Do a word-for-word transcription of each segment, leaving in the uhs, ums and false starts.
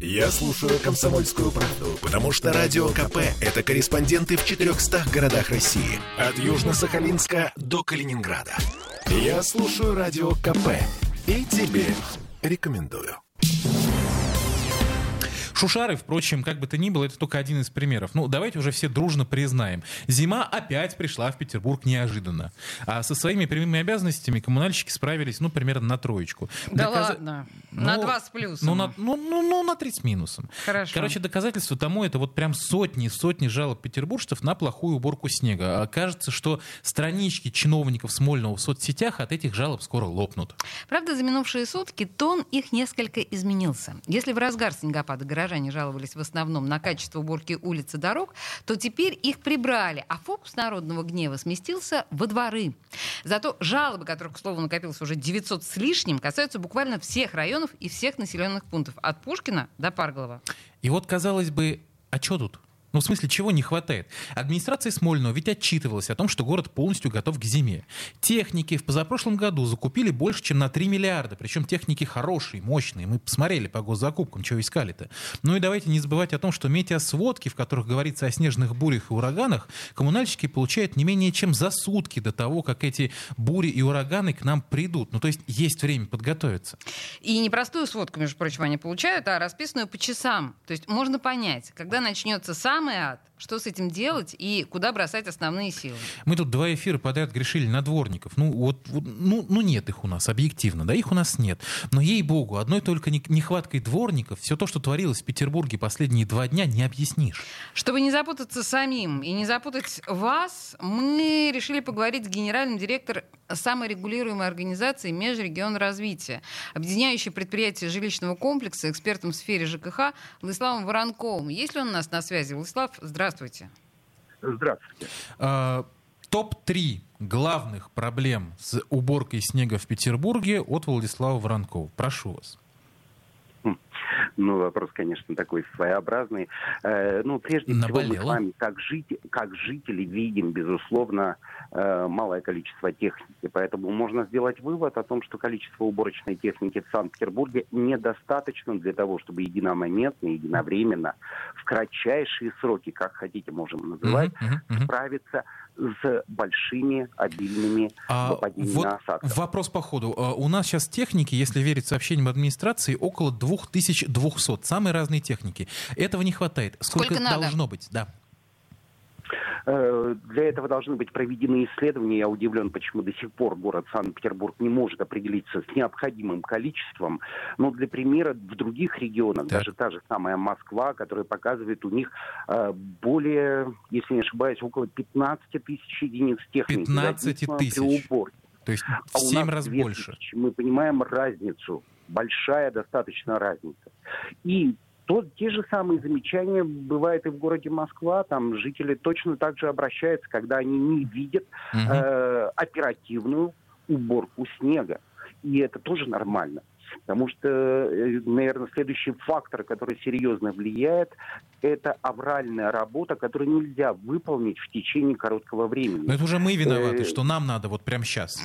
Я слушаю «Комсомольскую правду», потому что Радио КП – это корреспонденты в четырехстах городах России. От Южно-Сахалинска до Калининграда. Я слушаю Радио КП и тебе рекомендую. Шушары, впрочем, как бы то ни было, это только один из примеров. Ну, давайте уже все дружно признаем. Зима опять пришла в Петербург неожиданно. А со своими прямыми обязанностями коммунальщики справились, ну, примерно на троечку. Да Доказ... ладно? Ну, на два с плюсом. Ну на, ну, ну, ну, на три с минусом. Хорошо. Короче, доказательство тому это вот прям сотни и сотни жалоб петербуржцев на плохую уборку снега. А кажется, что странички чиновников Смольного в соцсетях от этих жалоб скоро лопнут. Правда, за минувшие сутки тон их несколько изменился. Если в разгар снегопада горожане Они жаловались в основном на качество уборки улиц и дорог, то теперь их прибрали, а фокус народного гнева сместился во дворы. Зато жалобы, которых, к слову, накопилось уже девятьсот с лишним, касаются буквально всех районов и всех населенных пунктов, от Пушкина до Парголова. И вот, казалось бы, а что тут? Ну, в смысле, чего не хватает? Администрация Смольного ведь отчитывалась о том, что город полностью готов к зиме. Техники в позапрошлом году закупили больше, чем на три миллиарда. Причем техники хорошие, мощные. Мы посмотрели по госзакупкам, чего искали-то. Ну и давайте не забывать о том, что метеосводки, в которых говорится о снежных бурях и ураганах, коммунальщики получают не менее чем за сутки до того, как эти бури и ураганы к нам придут. Ну, то есть есть время подготовиться. И непростую сводку, между прочим, они получают, а расписанную по часам. То есть можно понять, когда начнется сам ад, что с этим делать и куда бросать основные силы. Мы тут два эфира подряд грешили на дворников. Ну, вот, ну, ну нет их у нас, объективно, да, их у нас нет. Но, ей-богу, одной только нехваткой дворников все то, что творилось в Петербурге последние два дня, не объяснишь. Чтобы не запутаться самим и не запутать вас, мы решили поговорить с генеральным директором саморегулируемой организации межрегионразвития, объединяющей предприятия жилищного комплекса, экспертом в сфере ЖКХ Владиславом Воронковым. Есть ли он у нас на связи? Владислав, здравствуйте. Здравствуйте. А, топ три главных проблем с уборкой снега в Петербурге от Владислава Воронкова. Прошу вас. Ну, вопрос, конечно, такой своеобразный. Ну, прежде Наболело. всего, мы с вами, как жители, как жители, видим, безусловно, малое количество техники. Поэтому можно сделать вывод о том, что количество уборочной техники в Санкт-Петербурге недостаточно для того, чтобы единомоментно, единовременно, в кратчайшие сроки, как хотите, можем называть, mm-hmm, mm-hmm. справиться с большими обильными а, выпадениями вот осадков. Вопрос по ходу. У нас сейчас техники, если верить сообщениям администрации, около две тысячи двести. Самые разные техники. Этого не хватает. Сколько, Сколько должно быть? Да. Для этого должны быть проведены исследования. Я удивлен, почему до сих пор город Санкт-Петербург не может определиться с необходимым количеством. Но для примера, в других регионах, да. даже та же самая Москва, которая показывает у них более, если не ошибаюсь, около пятнадцать тысяч единиц техники. пятнадцать тысяч. То есть в семь раз больше. Мы понимаем разницу. Большая достаточно разница. И то, те же самые замечания бывают и в городе Москва. Там жители точно так же обращаются, когда они не видят угу. э, оперативную уборку снега. И это тоже нормально. Потому что, наверное, следующий фактор, который серьезно влияет, это авральная работа, которую нельзя выполнить в течение короткого времени. Но это уже мы виноваты, что нам надо вот прямо сейчас.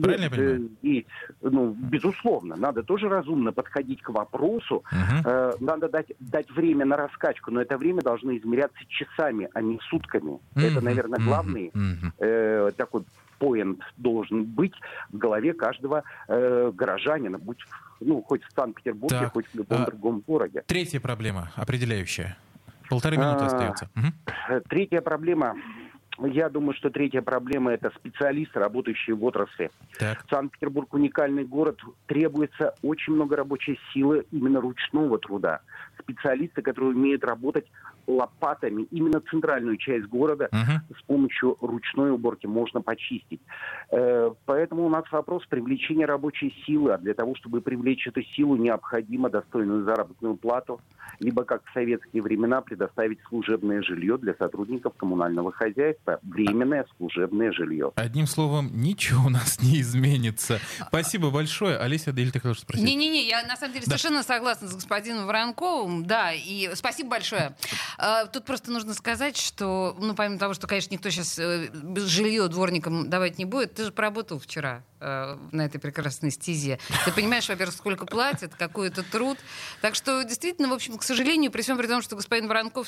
Правильно я понимаю? И, ну, безусловно, надо тоже разумно подходить к вопросу. Uh-huh. Надо дать, дать время на раскачку, но это время должно измеряться часами, а не сутками. Uh-huh. Это, наверное, главный uh-huh. э, такой поинт должен быть в голове каждого э, горожанина, будь ну, хоть в Санкт-Петербурге, так. хоть в любом а, другом городе. Третья проблема, определяющая. Полторы минуты а, остается. Uh-huh. Третья проблема... Я думаю, что третья проблема – это специалисты, работающие в отрасли. Так. Санкт-Петербург – уникальный город. Требуется очень много рабочей силы именно ручного труда. Специалисты, которые умеют работать лопатами. Именно центральную часть города uh-huh. с помощью ручной уборки можно почистить. Поэтому у нас вопрос привлечения рабочей силы. А для того, чтобы привлечь эту силу, необходимо достойную заработную плату. Либо, как в советские времена, предоставить служебное жилье для сотрудников коммунального хозяйства. место, временное служебное жилье. Одним словом, ничего у нас не изменится. Спасибо большое. Олеся, Адель, ты хотела спросить? Не-не-не, я на самом деле да. совершенно согласна с господином Воронковым, да, и спасибо большое. Тут просто нужно сказать, что, ну, помимо того, что, конечно, никто сейчас жилье дворникам давать не будет, ты же поработал вчера на этой прекрасной стезе. Ты понимаешь, во-первых, сколько платят, какой это труд. Так что, действительно, в общем, к сожалению, при всем при том, что господин Воронков